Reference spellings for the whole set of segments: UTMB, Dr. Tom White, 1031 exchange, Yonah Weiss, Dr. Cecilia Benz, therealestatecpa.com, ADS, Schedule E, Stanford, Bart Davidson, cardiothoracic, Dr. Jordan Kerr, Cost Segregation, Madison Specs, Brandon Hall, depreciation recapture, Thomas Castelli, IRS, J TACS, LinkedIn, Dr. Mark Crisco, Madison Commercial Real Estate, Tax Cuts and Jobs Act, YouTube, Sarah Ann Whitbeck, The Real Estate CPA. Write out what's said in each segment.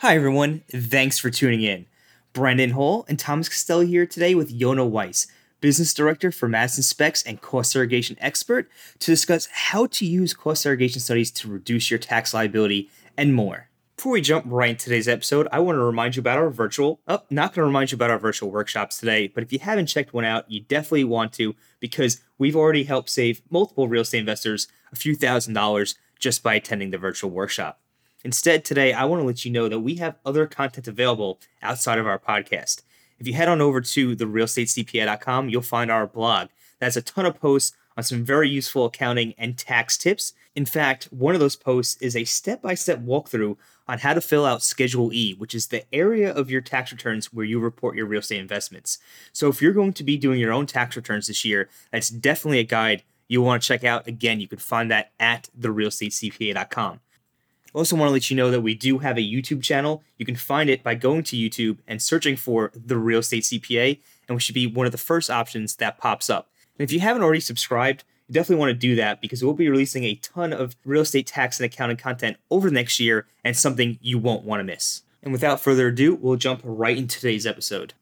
Hi everyone, thanks for tuning in. Brandon Hall and Thomas Castelli here today with Yonah Weiss, Business Director for Madison Specs and Cost Segregation Expert, to discuss how to use cost segregation studies to reduce your tax liability and more. Before we jump right into today's episode, I want to remind you about our virtual workshops today, but if you haven't checked one out, you definitely want to, because we've already helped save multiple real estate investors a few $1,000s just by attending the virtual workshop. Instead, today, I want to let you know that we have other content available outside of our podcast. If you head on over to therealestatecpa.com, you'll find our blog. That's a ton of posts on some very useful accounting and tax tips. In fact, one of those posts is a step-by-step walkthrough on how to fill out Schedule E, which is the area of your tax returns where you report your real estate investments. So if you're going to be doing your own tax returns this year, that's definitely a guide you want to check out. Again, you can find that at therealestatecpa.com. I also want to let you know that we do have a YouTube channel. You can find it by going to YouTube and searching for The Real Estate CPA, and we should be one of the first options that pops up. And if you haven't already subscribed, you definitely want to do that, because we'll be releasing a ton of real estate tax and accounting content over the next year, and something you won't want to miss. And without further ado, we'll jump right into today's episode.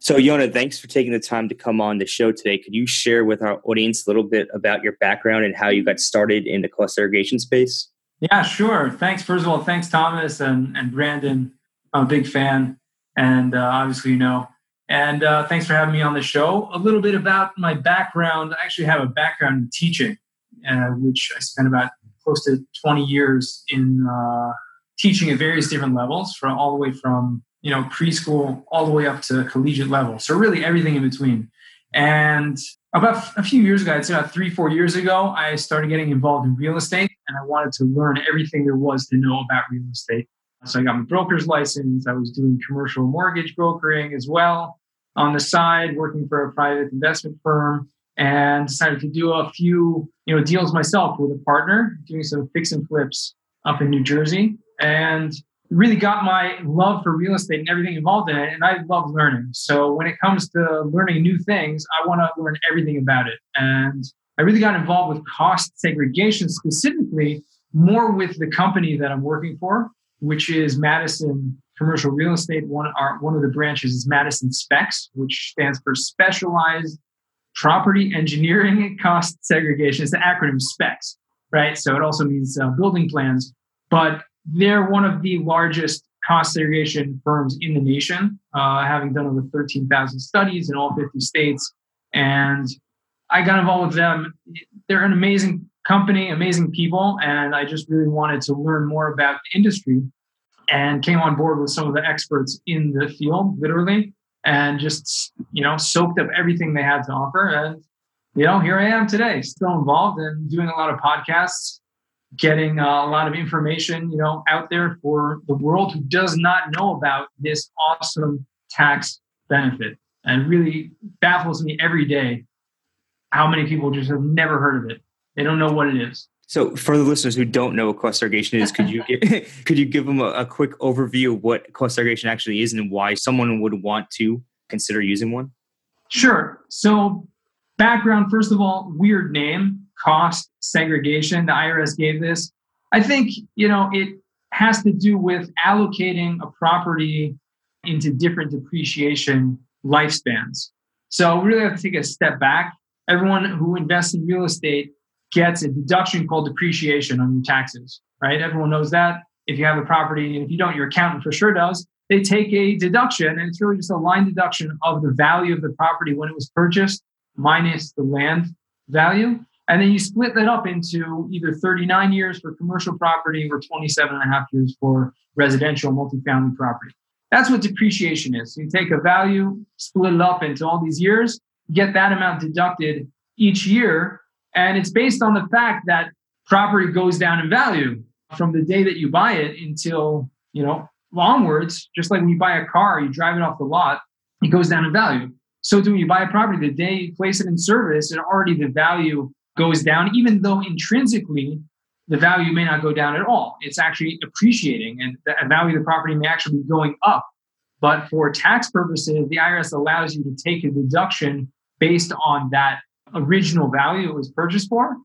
So Yonah, thanks for taking the time to come on the show today. Could you share with our audience a little bit about your background and how you got started in the cost segregation space? Yeah, sure. Thanks. First of all, thanks, Thomas and Brandon. I'm a big fan, and obviously, you know. And thanks for having me on the show. A little bit about my background. I actually have a background in teaching, which I spent about close to 20 years in teaching at various different levels, from all the way from, you know, preschool all the way up to collegiate level. So really everything in between. And about a few years ago, I'd say about 3-4 years ago, I started getting involved in real estate, and I wanted to learn everything there was to know about real estate. So I got my broker's license. I was doing commercial mortgage brokering as well on the side, working for a private investment firm, and decided to do a few, you know, deals myself with a partner, doing some fix and flips up in New Jersey, and really got my love for real estate and everything involved in it. And I love learning. So when it comes to learning new things, I want to learn everything about it. And I really got involved with cost segregation, specifically more with the company that I'm working for, which is Madison Commercial Real Estate. One of the branches is Madison Specs, which stands for Specialized Property Engineering Cost Segregation. It's the acronym SPECS, right? So it also means building plans. But they're one of the largest cost segregation firms in the nation, having done over 13,000 studies in all 50 states. And I got involved with them. They're an amazing company, amazing people. And I just really wanted to learn more about the industry, and came on board with some of the experts in the field, literally, and just, you know, soaked up everything they had to offer. And, you know, here I am today, still involved and doing a lot of podcasts, getting a lot of information, you know, out there for the world who does not know about this awesome tax benefit. And it really baffles me every day how many people just have never heard of it. They don't know what it is. So for the listeners who don't know what cost segregation is, could you give them a quick overview of what cost segregation actually is and why someone would want to consider using one? Sure. So background, first of all, weird name. Cost segregation, the IRS gave this. I think, you know, it has to do with allocating a property into different depreciation lifespans. So we really have to take a step back. Everyone who invests in real estate gets a deduction called depreciation on your taxes, right? Everyone knows that. If you have a property, and if you don't, your accountant for sure does, they take a deduction, and it's really just a line deduction of the value of the property when it was purchased minus the land value. And then you split that up into either 39 years for commercial property or 27 and a half years for residential multifamily property. That's what depreciation is. So you take a value, split it up into all these years, get that amount deducted each year. And it's based on the fact that property goes down in value from the day that you buy it until, you know, onwards, just like when you buy a car, you drive it off the lot, it goes down in value. So when you buy a property, the day you place it in service, and already the value goes down, even though intrinsically the value may not go down at all. It's actually appreciating, and the value of the property may actually be going up. But for tax purposes, the IRS allows you to take a deduction based on that original value it was purchased for,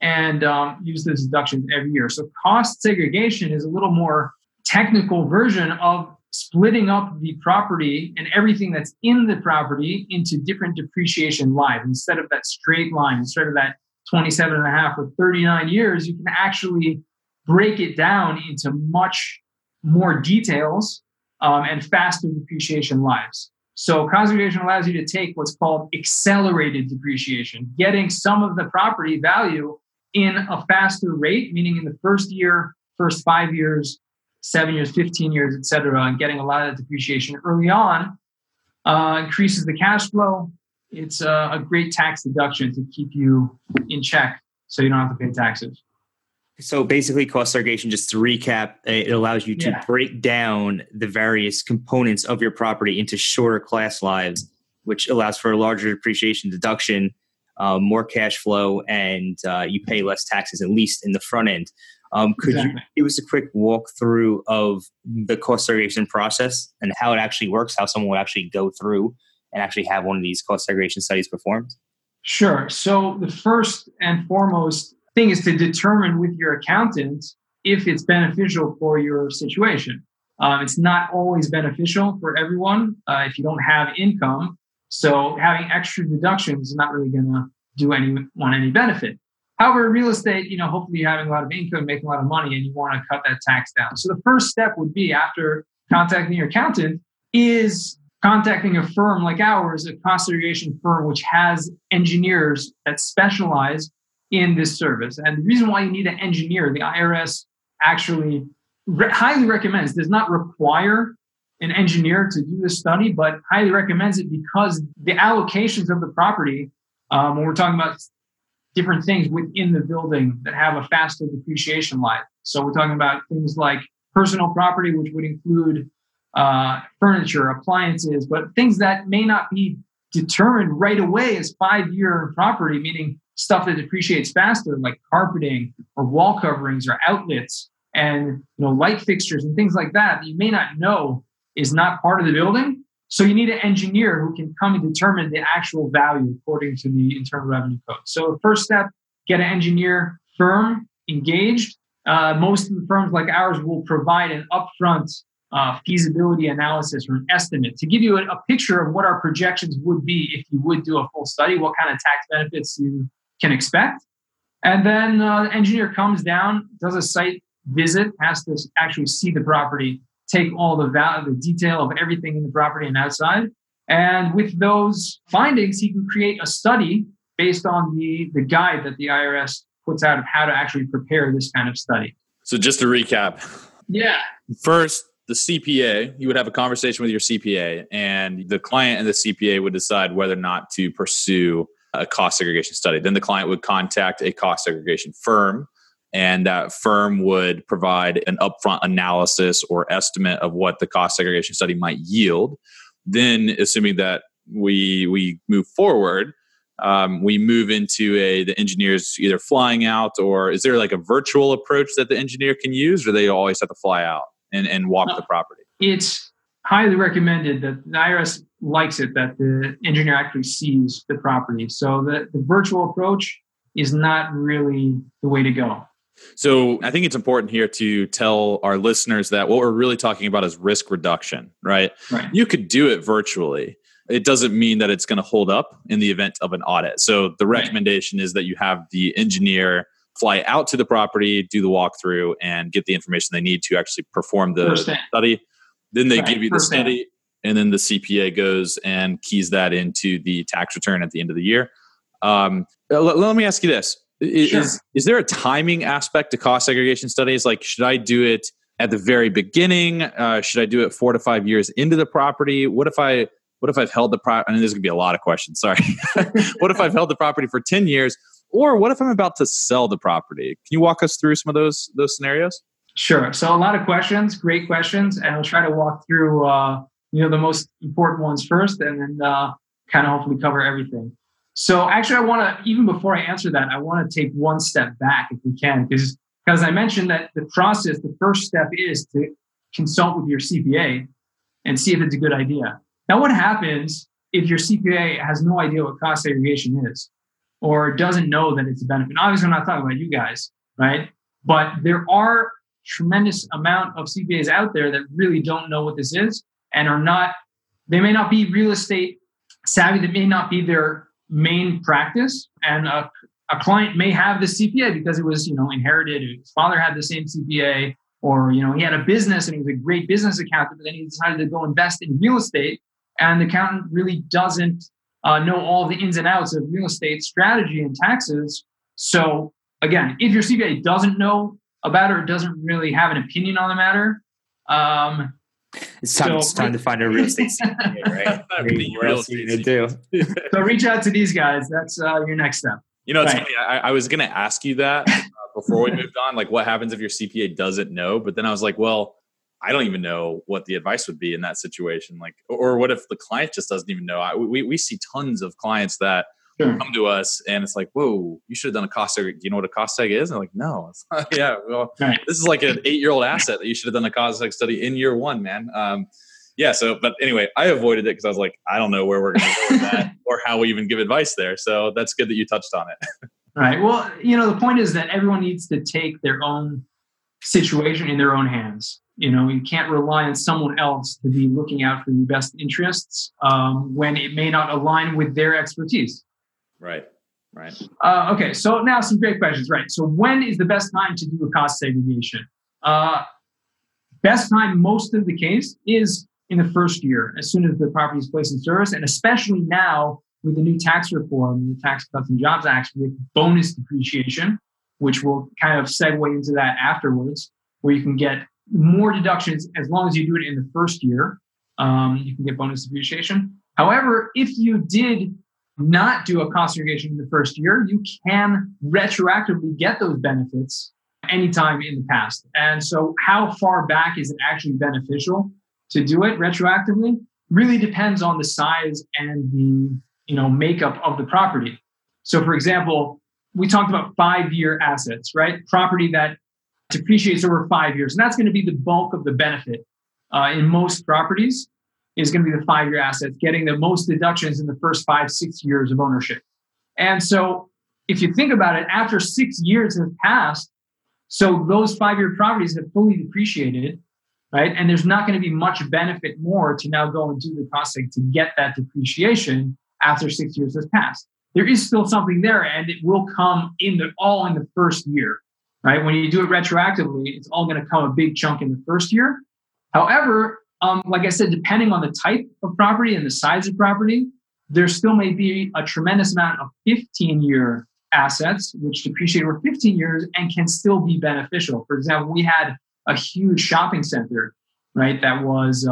and use those deductions every year. So cost segregation is a little more technical version of splitting up the property and everything that's in the property into different depreciation lines. Instead of that straight line, instead of that 27 and a half or 39 years, you can actually break it down into much more details and faster depreciation lines. So cost segregation allows you to take what's called accelerated depreciation, getting some of the property value in a faster rate, meaning in the first year, first 5 years, 7 years, 15 years, et cetera, and getting a lot of that depreciation early on, increases the cash flow. It's a great tax deduction to keep you in check so you don't have to pay taxes. So basically, cost segregation, just to recap, it allows you to break down the various components of your property into shorter class lives, which allows for a larger depreciation deduction, more cash flow, and you pay less taxes, at least in the front end. Could you give us a quick walkthrough of the cost segregation process and how it actually works, how someone would actually go through and actually have one of these cost segregation studies performed? Sure. So the first and foremost thing is to determine with your accountant if it's beneficial for your situation. It's not always beneficial for everyone if you don't have income. So having extra deductions is not really going to do anyone any benefit. However, real estate, you know, hopefully you're having a lot of income, making a lot of money, and you want to cut that tax down. So the first step would be, after contacting your accountant, is contacting a firm like ours, a cost segregation firm, which has engineers that specialize in this service. And the reason why you need an engineer, the IRS actually highly recommends, does not require an engineer to do this study, but highly recommends it because the allocations of the property, when we're talking about different things within the building that have a faster depreciation life. So we're talking about things like personal property, which would include furniture, appliances, but things that may not be determined right away as 5-year property, meaning stuff that depreciates faster, like carpeting or wall coverings or outlets and, you know, light fixtures and things like that, that you may not know is not part of the building. So you need an engineer who can come and determine the actual value according to the Internal Revenue Code. So the first step, get an engineer firm engaged. Most of the firms like ours will provide an upfront feasibility analysis or an estimate to give you a picture of what our projections would be if you would do a full study, what kind of tax benefits you can expect. And then the engineer comes down, does a site visit, has to actually see the property, take all the value, the detail of everything in the property and outside. And with those findings, he can create a study based on the guide that the IRS puts out of how to actually prepare this kind of study. So just to recap. Yeah. First, the CPA, you would have a conversation with your CPA, and the client and the CPA would decide whether or not to pursue a cost segregation study. Then the client would contact a cost segregation firm, and that firm would provide an upfront analysis or estimate of what the cost segregation study might yield. Then, assuming that we move forward, we move into the engineers either flying out, or is there like a virtual approach that the engineer can use, or they always have to fly out and walk the property? It's highly recommended that the IRS likes it that the engineer actually sees the property. So the virtual approach is not really the way to go. So I think it's important here to tell our listeners that what we're really talking about is risk reduction, right? Right. You could do it virtually. It doesn't mean that it's going to hold up in the event of an audit. So the recommendation is that you have the engineer fly out to the property, do the walkthrough, and get the information they need to actually perform the study. Then they give you the study, and then the CPA goes and keys that into the tax return at the end of the year. Let me ask you this. Is there a timing aspect to cost segregation studies? Like, should I do it at the very beginning? Should I do it 4 to 5 years into the property? What if I've held the property? I mean, there's going to be a lot of questions. Sorry. What if I've held the property for 10 years? Or what if I'm about to sell the property? Can you walk us through some of those scenarios? Sure. So a lot of questions, great questions, and I'll try to walk through the most important ones first, and then kind of hopefully cover everything. So actually, I want to, even before I answer that, I want to take one step back if we can, because I mentioned that the process, the first step is to consult with your CPA and see if it's a good idea. Now, what happens if your CPA has no idea what cost segregation is or doesn't know that it's a benefit? Obviously, I'm not talking about you guys, right? But there are tremendous amount of CPAs out there that really don't know what this is and are not, they may not be real estate savvy. That may not be their main practice. And a client may have this CPA because it was, inherited. His father had the same CPA, or, he had a business and he was a great business accountant, but then he decided to go invest in real estate. And the accountant really doesn't know all the ins and outs of real estate strategy and taxes. So again, if your CPA doesn't know about it or doesn't really have an opinion on the matter, it's time to find a real estate CPA, right? So reach out to these guys. That's your next step. It's funny. I was going to ask you that before we moved on, like what happens if your CPA doesn't know? But then I was like, well, I don't even know what the advice would be in that situation. Like, or what if the client just doesn't even know? We see tons of clients that come to us and it's like, whoa, you should have done a cost seg. Do you know what a cost seg is? And I'm like, no. It's not, this is like an 8-year-old asset that you should have done a cost seg study in year one, man. But anyway, I avoided it because I was like, I don't know where we're going to go with that or how we even give advice there. So that's good that you touched on it. All right. Well, the point is that everyone needs to take their own situation in their own hands. You can't rely on someone else to be looking out for your best interests when it may not align with their expertise. Right. Okay. So now some great questions. Right. So when is the best time to do a cost segregation? Best time, most of the case, is in the first year, as soon as the property is placed in service. And especially now with the new tax reform, the Tax Cuts and Jobs Act, with bonus depreciation, which will kind of segue into that afterwards, where you can get more deductions as long as you do it in the first year. You can get bonus depreciation. However, if you did not do a cost segregation in the first year, you can retroactively get those benefits anytime in the past. And so how far back is it actually beneficial to do it retroactively really depends on the size and the makeup of the property. So for example, we talked about 5-year assets, right? Property that depreciates over 5 years. And that's going to be the bulk of the benefit in most properties, is going to be the 5-year assets, getting the most deductions in the first 5-6 years of ownership. And so if you think about it, after 6 years have passed, so those 5-year properties have fully depreciated, right? And there's not going to be much benefit more to now go and do the cost seg to get that depreciation after 6 years has passed. There is still something there, and it will come all in the first year. Right? When you do it retroactively, it's all going to come a big chunk in the first year. However, like I said, depending on the type of property and the size of property, there still may be a tremendous amount of 15-year assets, which depreciate over 15 years and can still be beneficial. For example, we had a huge shopping center, right? That was,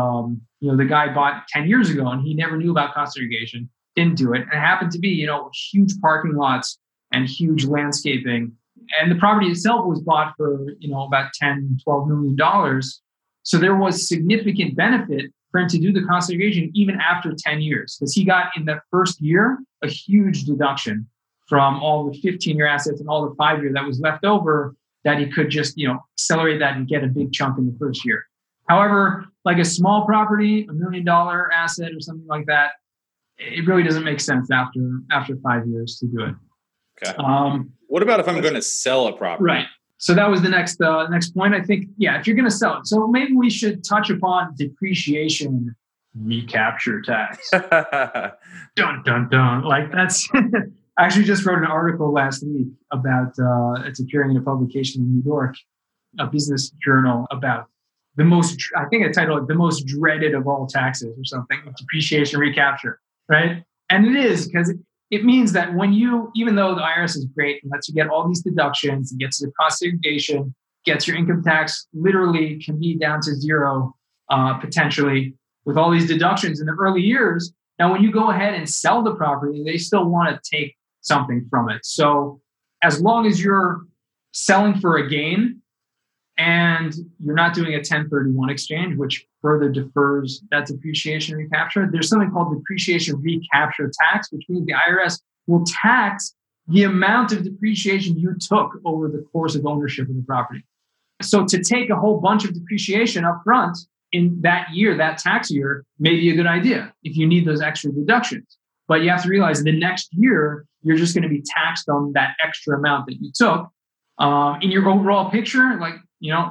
the guy bought 10 years ago and he never knew about cost segregation, didn't do it. And it happened to be, huge parking lots and huge landscaping. And the property itself was bought for, about $10, $12 million. So there was significant benefit for him to do the cost segregation even after 10 years, because he got in that first year a huge deduction from all the 15-year assets and all the 5-year that was left over, that he could just, accelerate that and get a big chunk in the first year. However, like a small property, $1 million asset or something like that, it really doesn't make sense after 5 years to do it. Okay. What about if I'm going to sell a property? Right. So that was the next point, I think. Yeah, if you're going to sell it. So maybe we should touch upon depreciation recapture tax. Dun, dun, dun. Like that's... I actually just wrote an article last week about, it's appearing in a publication in New York, a business journal, about the most, I think I titled it, the most dreaded of all taxes or something, depreciation recapture, right? And it is, because it means that when you, even though the IRS is great and lets you get all these deductions and gets the cost segregation, gets your income tax literally can be down to zero, potentially, with all these deductions in the early years. Now, when you go ahead and sell the property, they still want to take something from it. So as long as you're selling for a gain, and you're not doing a 1031 exchange, which further defers that depreciation recapture, there's something called depreciation recapture tax, which means the IRS will tax the amount of depreciation you took over the course of ownership of the property. So to take a whole bunch of depreciation up front in that year, that tax year, may be a good idea if you need those extra deductions. But you have to realize the next year, you're just going to be taxed on that extra amount that you took. In your overall picture,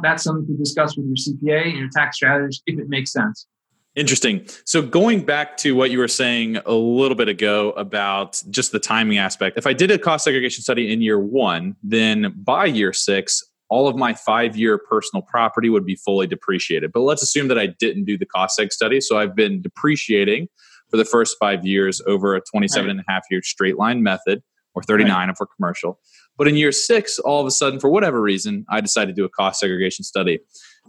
that's something to discuss with your CPA and your tax strategist if it makes sense. Interesting. So going back to what you were saying a little bit ago about just the timing aspect, if I did a cost segregation study in year one, then by year six, all of my 5-year personal property would be fully depreciated. But let's assume that I didn't do the cost seg study. So I've been depreciating for the first 5 years over a 27 and a half year straight line method, or 39 if we're commercial. But in year six, all of a sudden, for whatever reason, I decided to do a cost segregation study.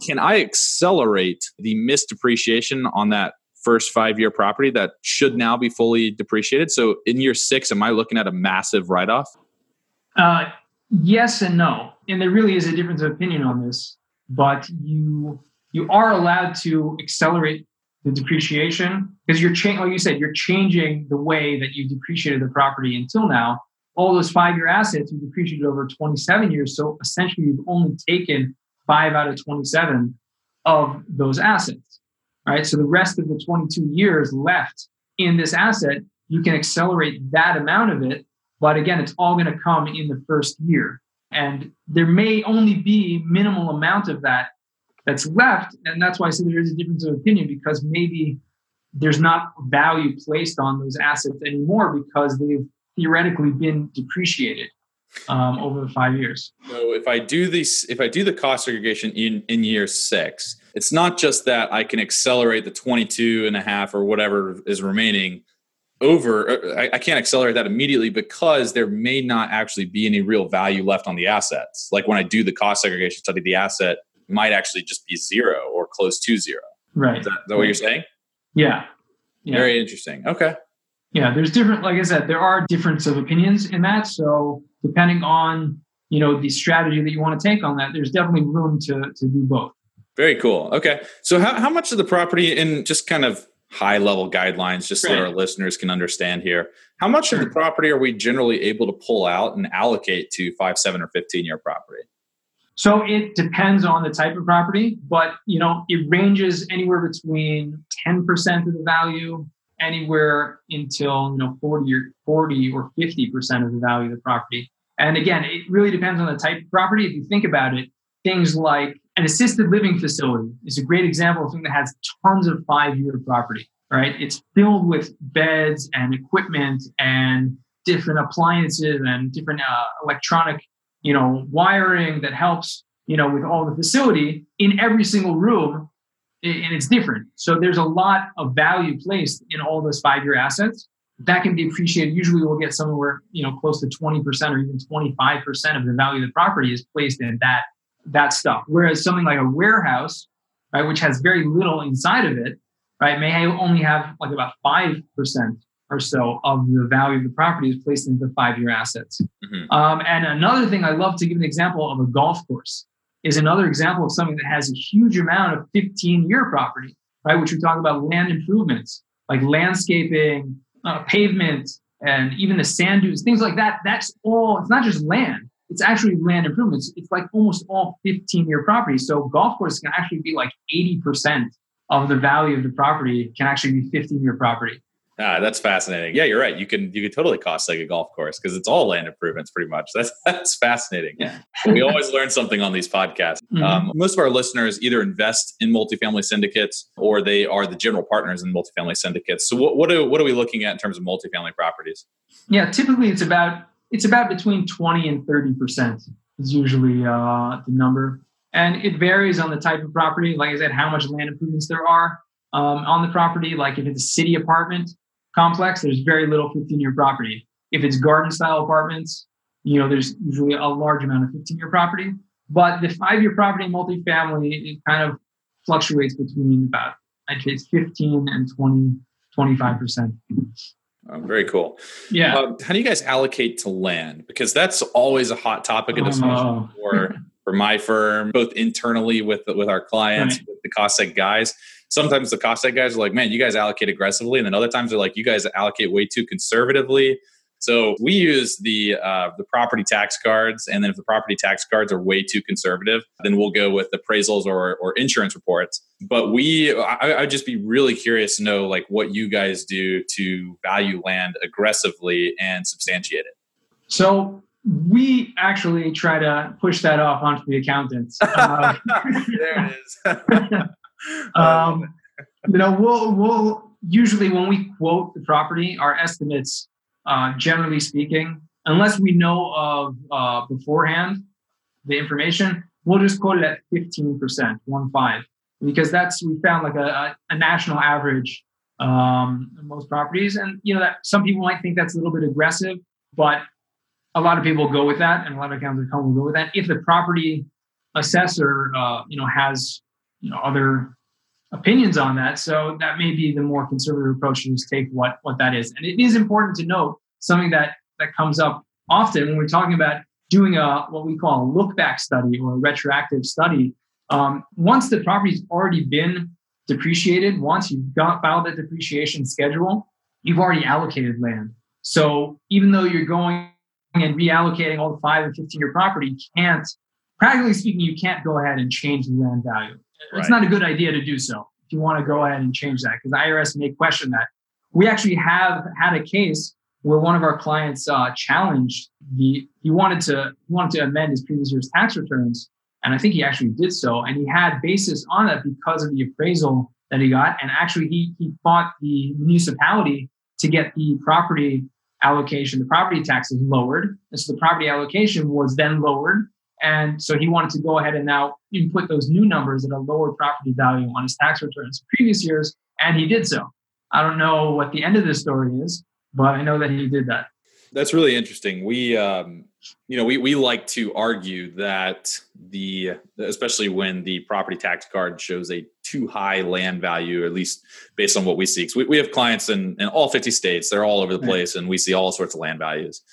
Can I accelerate the missed depreciation on that first 5-year property that should now be fully depreciated? So in year six, am I looking at a massive write-off? Yes and no. And there really is a difference of opinion on this, but you are allowed to accelerate the depreciation because you're changing the way that you depreciated the property until now. All those 5-year assets you depreciated over 27 years. So essentially you've only taken 5 out of 27 of those assets, right? So the rest of the 22 years left in this asset, you can accelerate that amount of it. But again, it's all going to come in the first year. And there may only be minimal amount of that that's left. And that's why I said there is a difference of opinion, because maybe there's not value placed on those assets anymore because they've theoretically been depreciated over the 5 years. So if I do the cost segregation in year six, it's not just that I can accelerate the 22 and a half or whatever is remaining over. I can't accelerate that immediately because there may not actually be any real value left on the assets. Like when I do the cost segregation study, the asset might actually just be zero or close to zero. Right. Is that what you're saying? Yeah. Very interesting. Okay. Yeah, there's different, like I said, there are differences of opinions in that. So depending on, the strategy that you want to take on that, there's definitely room to do both. Very cool. Okay. So how much of the property, in just kind of high level guidelines, just so our listeners can understand here, how much of the property are we generally able to pull out and allocate to 5, 7, or 15-year property? So it depends on the type of property, but it ranges anywhere between 10% of the value anywhere until 40 or 50% of the value of the property. And again, it really depends on the type of property. If you think about it, things like an assisted living facility is a great example of something that has tons of 5-year property, right? It's filled with beds and equipment and different appliances and different electronic, wiring that helps, with all the facility in every single room. And it's different. So there's a lot of value placed in all those 5-year assets that can be appreciated. Usually we'll get somewhere, close to 20% or even 25% of the value of the property is placed in that stuff. Whereas something like a warehouse, right, which has very little inside of it, right, may only have about 5% or so of the value of the property is placed into the 5-year assets. Mm-hmm. And another thing I love to give an example of a golf course. Is another example of something that has a huge amount of 15-year property, right? Which we talk about land improvements, like landscaping, pavement, and even the sand dunes, things like that. That's all, it's not just land, it's actually land improvements. It's like almost all 15-year property. So golf courses can actually be like 80% of the value of the property can actually be 15-year property. Ah, that's fascinating. Yeah, you're right. You can totally cost a golf course because it's all land improvements pretty much. That's fascinating. Yeah. We always learn something on these podcasts. Mm-hmm. Most of our listeners either invest in multifamily syndicates or they are the general partners in multifamily syndicates. So what are we looking at in terms of multifamily properties? Yeah, typically it's about between 20 and 30% is usually the number. And it varies on the type of property. Like I said, how much land improvements there are on the property. Like if it's a city apartment complex, there's very little 15-year property. If it's garden-style apartments, there's usually a large amount of 15-year property. But the 5-year property in multifamily, it kind of fluctuates between about, I'd say, it's 15 and 25%. Very cool. Yeah. How do you guys allocate to land? Because that's always a hot topic of discussion for for my firm, both internally with our clients, right, with the cost seg guys. Sometimes the cost seg guys are like, man, you guys allocate aggressively. And then other times they're like, you guys allocate way too conservatively. So we use the property tax cards. And then if the property tax cards are way too conservative, then we'll go with appraisals or insurance reports. But I'd just be really curious to know like what you guys do to value land aggressively and substantiate it. So we actually try to push that off onto the accountants. There it is. We'll usually, when we quote the property, our estimates, generally speaking, unless we know of beforehand the information, we'll just quote it at 15%, 1.5, because we found like a national average in most properties. And you know, that some people might think that's a little bit aggressive, but a lot of people go with that, and a lot of accountants will go with that. If the property assessor has other opinions on that. So that may be the more conservative approach to just take what that is. And it is important to note something that comes up often when we're talking about doing what we call a look-back study or a retroactive study. Once the property's already been depreciated, once you've filed that depreciation schedule, you've already allocated land. So even though you're going and reallocating all the 5 and 15-year property, practically speaking, you can't go ahead and change the land value. It's not a good idea to do so if you want to go ahead and change that, because the IRS may question that. We actually have had a case where one of our clients challenged he wanted to amend his previous year's tax returns, and I think he actually did so, and he had basis on that because of the appraisal that he got, and actually he fought the municipality to get the property allocation, the property taxes lowered, and so the property allocation was then lowered. And so he wanted to go ahead and now input those new numbers at a lower property value on his tax returns previous years, and he did so. I don't know what the end of this story is, but I know that he did that. That's really interesting. We, we like to argue that especially when the property tax card shows a too high land value, at least based on what we see. So we have clients in all 50 states. They're all over the place, and we see all sorts of land values.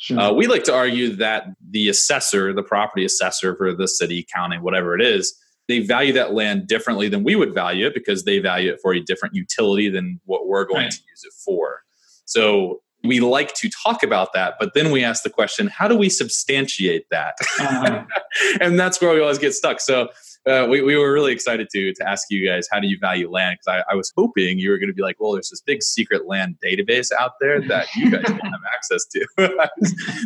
Sure. We like to argue that the assessor, the property assessor for the city, county, whatever it is, they value that land differently than we would value it, because they value it for a different utility than what we're going to use it for. So we like to talk about that, but then we ask the question, how do we substantiate that? Uh-huh. And that's where we always get stuck. So we were really excited to ask you guys, how do you value land? Because I was hoping you were going to be like, well, there's this big secret land database out there that you guys don't have access to.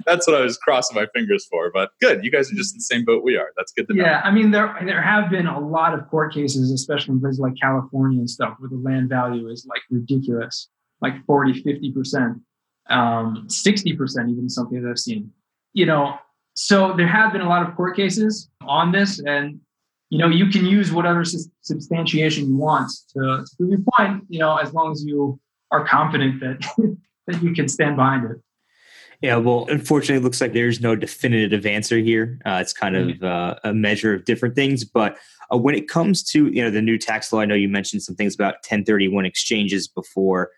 That's what I was crossing my fingers for. But good, you guys are just in the same boat we are. That's good to know. Yeah, I mean, there have been a lot of court cases, especially in places like California and stuff, where the land value is like ridiculous, like 40, 50%, 60% even, something that I've seen. So there have been a lot of court cases on this, and you can use whatever substantiation you want to prove your point, as long as you are confident that that you can stand behind it. Yeah, well, unfortunately, it looks like there's no definitive answer here. It's kind of a measure of different things. But when it comes to the new tax law, I know you mentioned some things about 1031 exchanges before.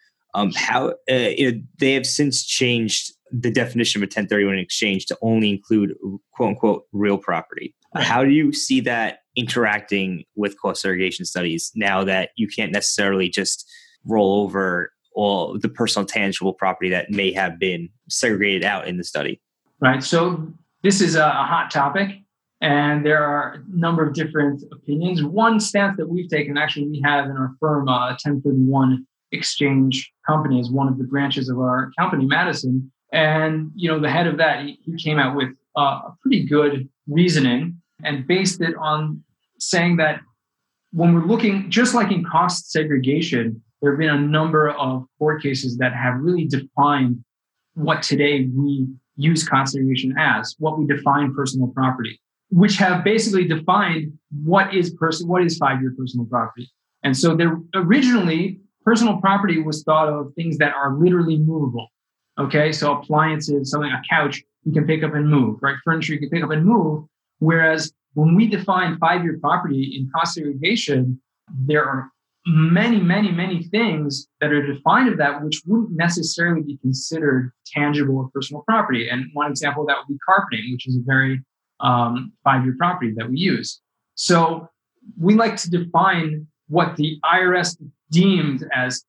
How they have since changed the definition of a 1031 exchange to only include "quote unquote" real property. How do you see that interacting with cost segregation studies now that you can't necessarily just roll over all the personal tangible property that may have been segregated out in the study? Right. So this is a hot topic, and there are a number of different opinions. One stance that we've taken, actually we have in our firm, a 1031 exchange company as one of the branches of our company, Madison. And, the head of that, he came out with a pretty good reasoning and based it on saying that when we're looking, just like in cost segregation, there have been a number of court cases that have really defined what today we use cost segregation as, what we define personal property, which have basically defined what is 5-year personal property. And so originally, personal property was thought of things that are literally movable. Okay, so appliances, something, a couch, you can pick up and move, right? Furniture, you can pick up and move. Whereas when we define 5-year property in cost segregation, there are many, many, many things that are defined of that which wouldn't necessarily be considered tangible or personal property. And one example of that would be carpeting, which is a very 5-year property that we use. So we like to define what the IRS deemed as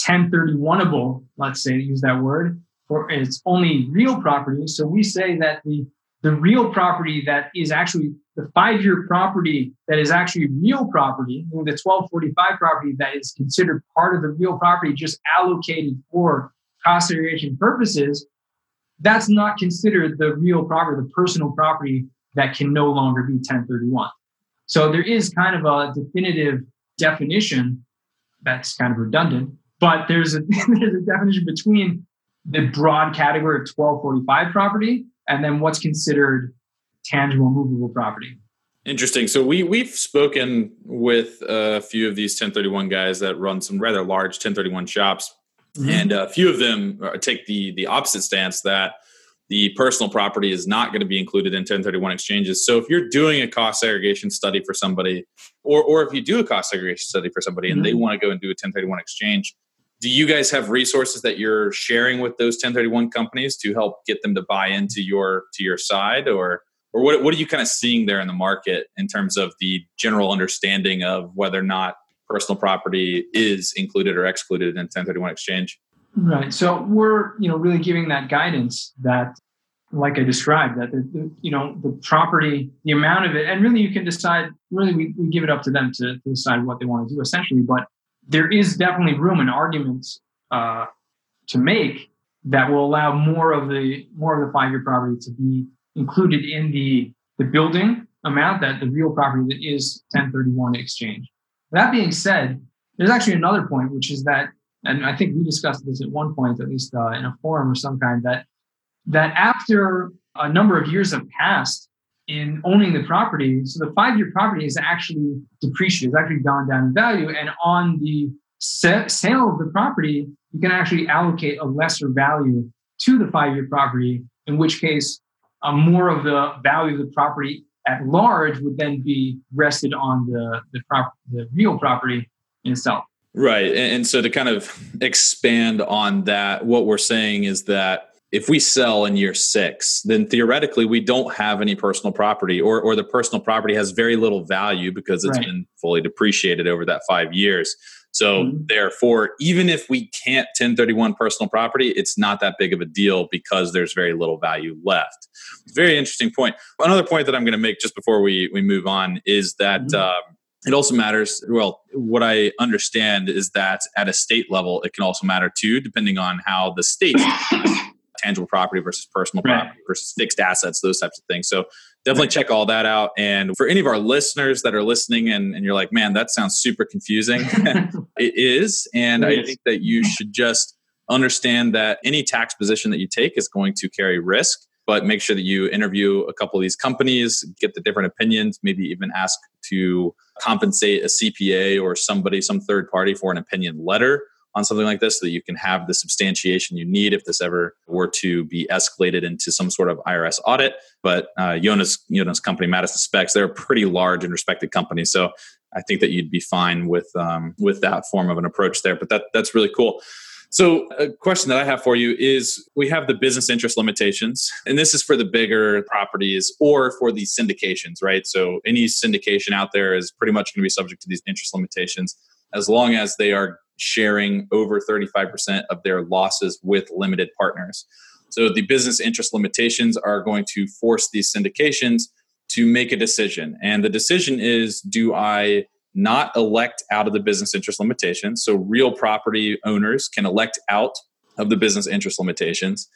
1031-able, let's say, to use that word, for it's only real property. So we say that the real property that is actually the 5-year property that is actually real property, the 1245 property that is considered part of the real property, just allocated for cost segregation purposes, that's not considered the real property, the personal property that can no longer be 1031. So there is kind of a definitive definition that's kind of redundant, but there's a definition between the broad category of 1245 property and then what's considered tangible, movable property. Interesting. So we've spoken with a few of these 1031 guys that run some rather large 1031 shops. Mm-hmm. And a few of them take the opposite stance that the personal property is not going to be included in 1031 exchanges. So if you're doing a cost segregation study for somebody, or if you do a cost segregation study for somebody and they want to go and do a 1031 exchange, do you guys have resources that you're sharing with those 1031 companies to help get them to buy into your side? Or what are you kind of seeing there in the market in terms of the general understanding of whether or not personal property is included or excluded in 1031 exchange? Right. So we're, really giving that guidance that, like I described, that, the property, the amount of it, and really you can decide, really we give it up to them to decide what they want to do essentially. But there is definitely room and arguments to make that will allow more of the 5-year property to be included in the building amount that the real property that is 1031 exchange. That being said, there's actually another point, which is that, and I think we discussed this at one point, at least in a forum or some kind, that after a number of years have passed in owning the property, so the 5-year property is actually depreciated, it's actually gone down in value. And on the sale of the property, you can actually allocate a lesser value to the 5-year property, in which case more of the value of the property at large would then be rested on the real property in itself. Right. And so to kind of expand on that, what we're saying is that if we sell in year 6, then theoretically we don't have any personal property or the personal property has very little value because it's been fully depreciated over that 5 years. So therefore, even if we can't 1031 personal property, it's not that big of a deal because there's very little value left. Very interesting point. Another point that I'm going to make just before we move on is that it also matters. Well, what I understand is that at a state level, it can also matter too, depending on how the state tangible property versus personal property versus fixed assets, those types of things. So definitely check all that out. And for any of our listeners that are listening and you're like, man, that sounds super confusing. It is. And I think that you should just understand that any tax position that you take is going to carry risk, but make sure that you interview a couple of these companies, get the different opinions, maybe even ask to compensate a CPA or somebody, some third party for an opinion letter on something like this so that you can have the substantiation you need if this ever were to be escalated into some sort of IRS audit. But Yonah's company, Madison Specs, they're a pretty large and respected company. So I think that you'd be fine with that form of an approach there. But that's really cool. So a question that I have for you is we have the business interest limitations, and this is for the bigger properties or for the syndications, right? So any syndication out there is pretty much going to be subject to these interest limitations as long as they are sharing over 35% of their losses with limited partners. So the business interest limitations are going to force these syndications to make a decision. And the decision is, do I not elect out of the business interest limitations? So real property owners can elect out of the business interest limitations.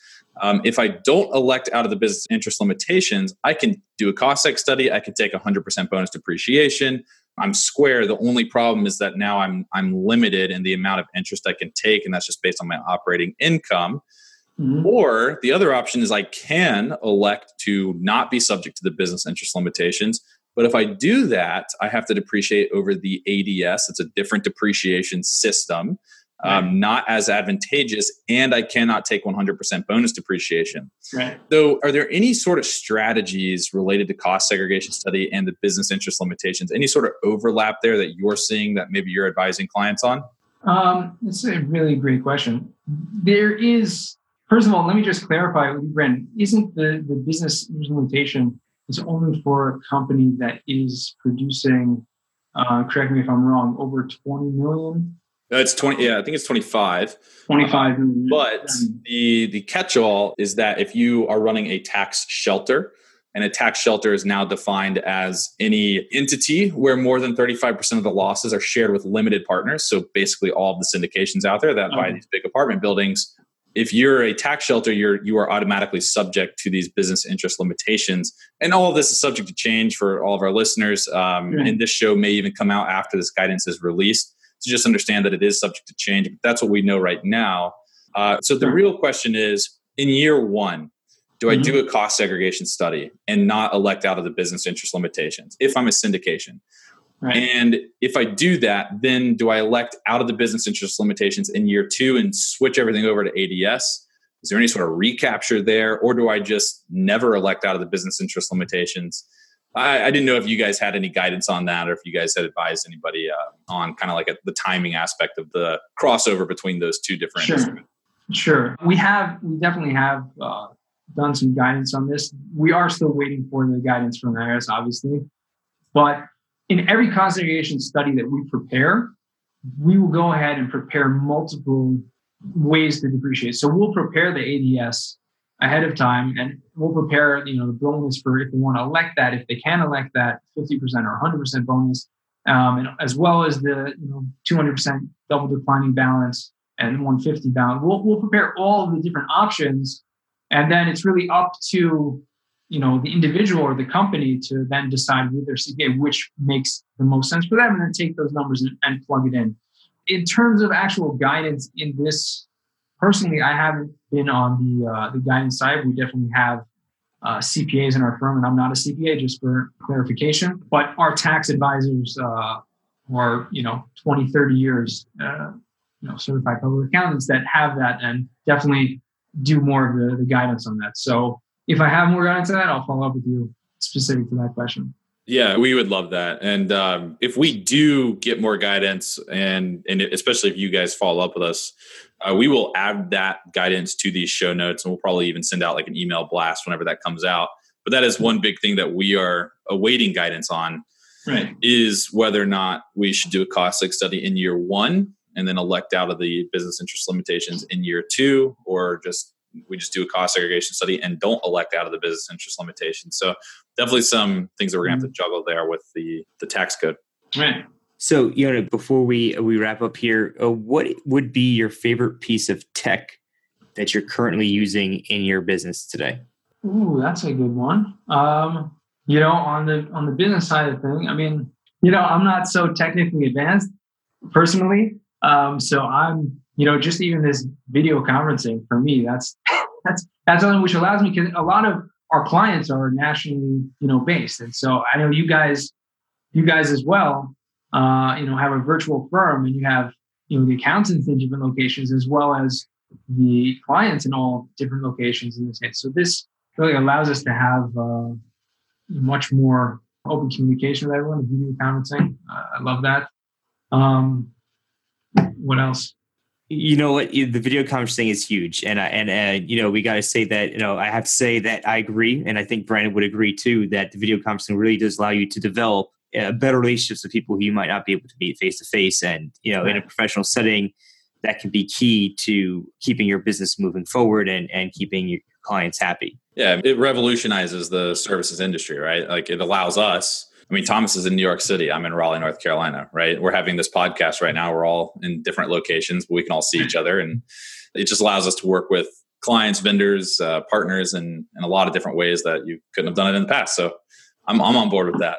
If I don't elect out of the business interest limitations, I can do a cost seg study. I can take 100% bonus depreciation. I'm square. The only problem is that now I'm limited in the amount of interest I can take, and that's just based on my operating income. Mm-hmm. Or the other option is I can elect to not be subject to the business interest limitations. But if I do that, I have to depreciate over the ADS. It's a different depreciation system, not as advantageous, and I cannot take 100% bonus depreciation. Right. So are there any sort of strategies related to cost segregation study and the business interest limitations? Any sort of overlap there that you're seeing that maybe you're advising clients on? That's a really great question. There is, first of all, let me just clarify, Brandon, isn't the business limitation is only for a company that is producing, correct me if I'm wrong, over 20 million. It's 20. Yeah, I think it's 25. 25 million. But the catch-all is that if you are running a tax shelter, and a tax shelter is now defined as any entity where more than 35% of the losses are shared with limited partners. So basically all of the syndications out there that buy these big apartment buildings, if you're a tax shelter, you are automatically subject to these business interest limitations. And all of this is subject to change for all of our listeners. And this show may even come out after this guidance is released. So just understand that it is subject to change. But that's what we know right now. So the real question is, in year one, do I do a cost segregation study and not elect out of the business interest limitations if I'm a syndication? Right. And if I do that, then do I elect out of the business interest limitations in year two and switch everything over to ADS? Is there any sort of recapture there? Or do I just never elect out of the business interest limitations? I didn't know if you guys had any guidance on that or if you guys had advised anybody on kind of like the timing aspect of the crossover between those two different instruments. Sure. We definitely have... done some guidance on this. We are still waiting for the guidance from the IRS, obviously. But in every cost segregation study that we prepare, we will go ahead and prepare multiple ways to depreciate. So we'll prepare the ADS ahead of time, and we'll prepare the bonus for if they want to elect that, if they can elect that 50% or 100% bonus, and as well as the 200% double declining balance and 150 balance. We'll prepare all the different options. And then it's really up to, the individual or the company to then decide with their CPA which makes the most sense for them, and then take those numbers and plug it in. In terms of actual guidance in this, personally, I haven't been on the guidance side. We definitely have CPAs in our firm, and I'm not a CPA, just for clarification. But our tax advisors are, 20, 30 years, certified public accountants that have that, and definitely do more of the guidance on that. So if I have more guidance on that, I'll follow up with you specific to that question. Yeah, we would love that. And if we do get more guidance, and especially if you guys follow up with us, we will add that guidance to these show notes, and we'll probably even send out like an email blast whenever that comes out. But that is one big thing that we are awaiting guidance on, right? Is whether or not we should do a cost seg study in year one and then elect out of the business interest limitations in year two, or we just do a cost segregation study and don't elect out of the business interest limitations. So definitely some things that we're going to have to juggle there with the tax code. Right. So, Yonah, before we wrap up here, what would be your favorite piece of tech that you're currently using in your business today? Ooh, that's a good one. On the business side of things, I mean, I'm not so technically advanced personally. So I'm, just even this video conferencing for me, that's something which allows me, because a lot of our clients are nationally, based. And so I know you guys as well, have a virtual firm, and you have, the accountants in different locations as well as the clients in all different locations in the state. So this really allows us to have much more open communication with everyone, video conferencing. I love that. What else? You know what? The video conference thing is huge. And we got to say that, I have to say that I agree. And I think Brandon would agree too, that the video conferencing really does allow you to develop better relationships with people who you might not be able to meet face to face. And, in a professional setting, that can be key to keeping your business moving forward and keeping your clients happy. Yeah. It revolutionizes the services industry, right? Like it allows us. I mean, Thomas is in New York City. I'm in Raleigh, North Carolina, right? We're having this podcast right now. We're all in different locations, but we can all see each other. And it just allows us to work with clients, vendors, partners, and in a lot of different ways that you couldn't have done it in the past. So I'm on board with that.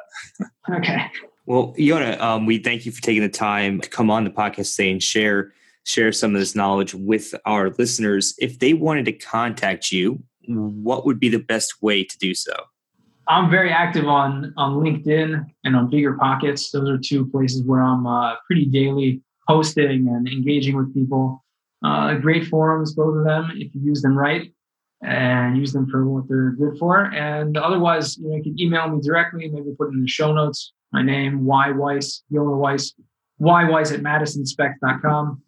Okay. Well, Yonah, we thank you for taking the time to come on the podcast today and share some of this knowledge with our listeners. If they wanted to contact you, what would be the best way to do so? I'm very active on LinkedIn and on Bigger Pockets. Those are two places where I'm pretty daily posting and engaging with people. Great forums, both of them, if you use them right and use them for what they're good for. And otherwise, you can email me directly. Maybe put it in the show notes. My name, YWeiss@madisonspecs.com.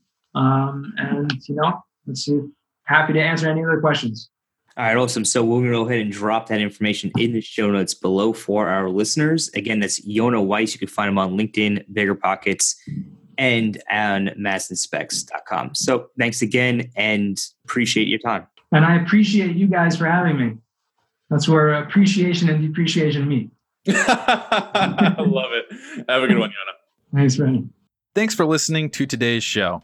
Happy to answer any other questions. All right, awesome. So we'll go ahead and drop that information in the show notes below for our listeners. Again, that's Yonah Weiss. You can find him on LinkedIn, Bigger Pockets, and on madisonspecs.com. So thanks again and appreciate your time. And I appreciate you guys for having me. That's where appreciation and depreciation meet. I love it. Have a good one, Yonah. Thanks, Brandon. Thanks for listening to today's show.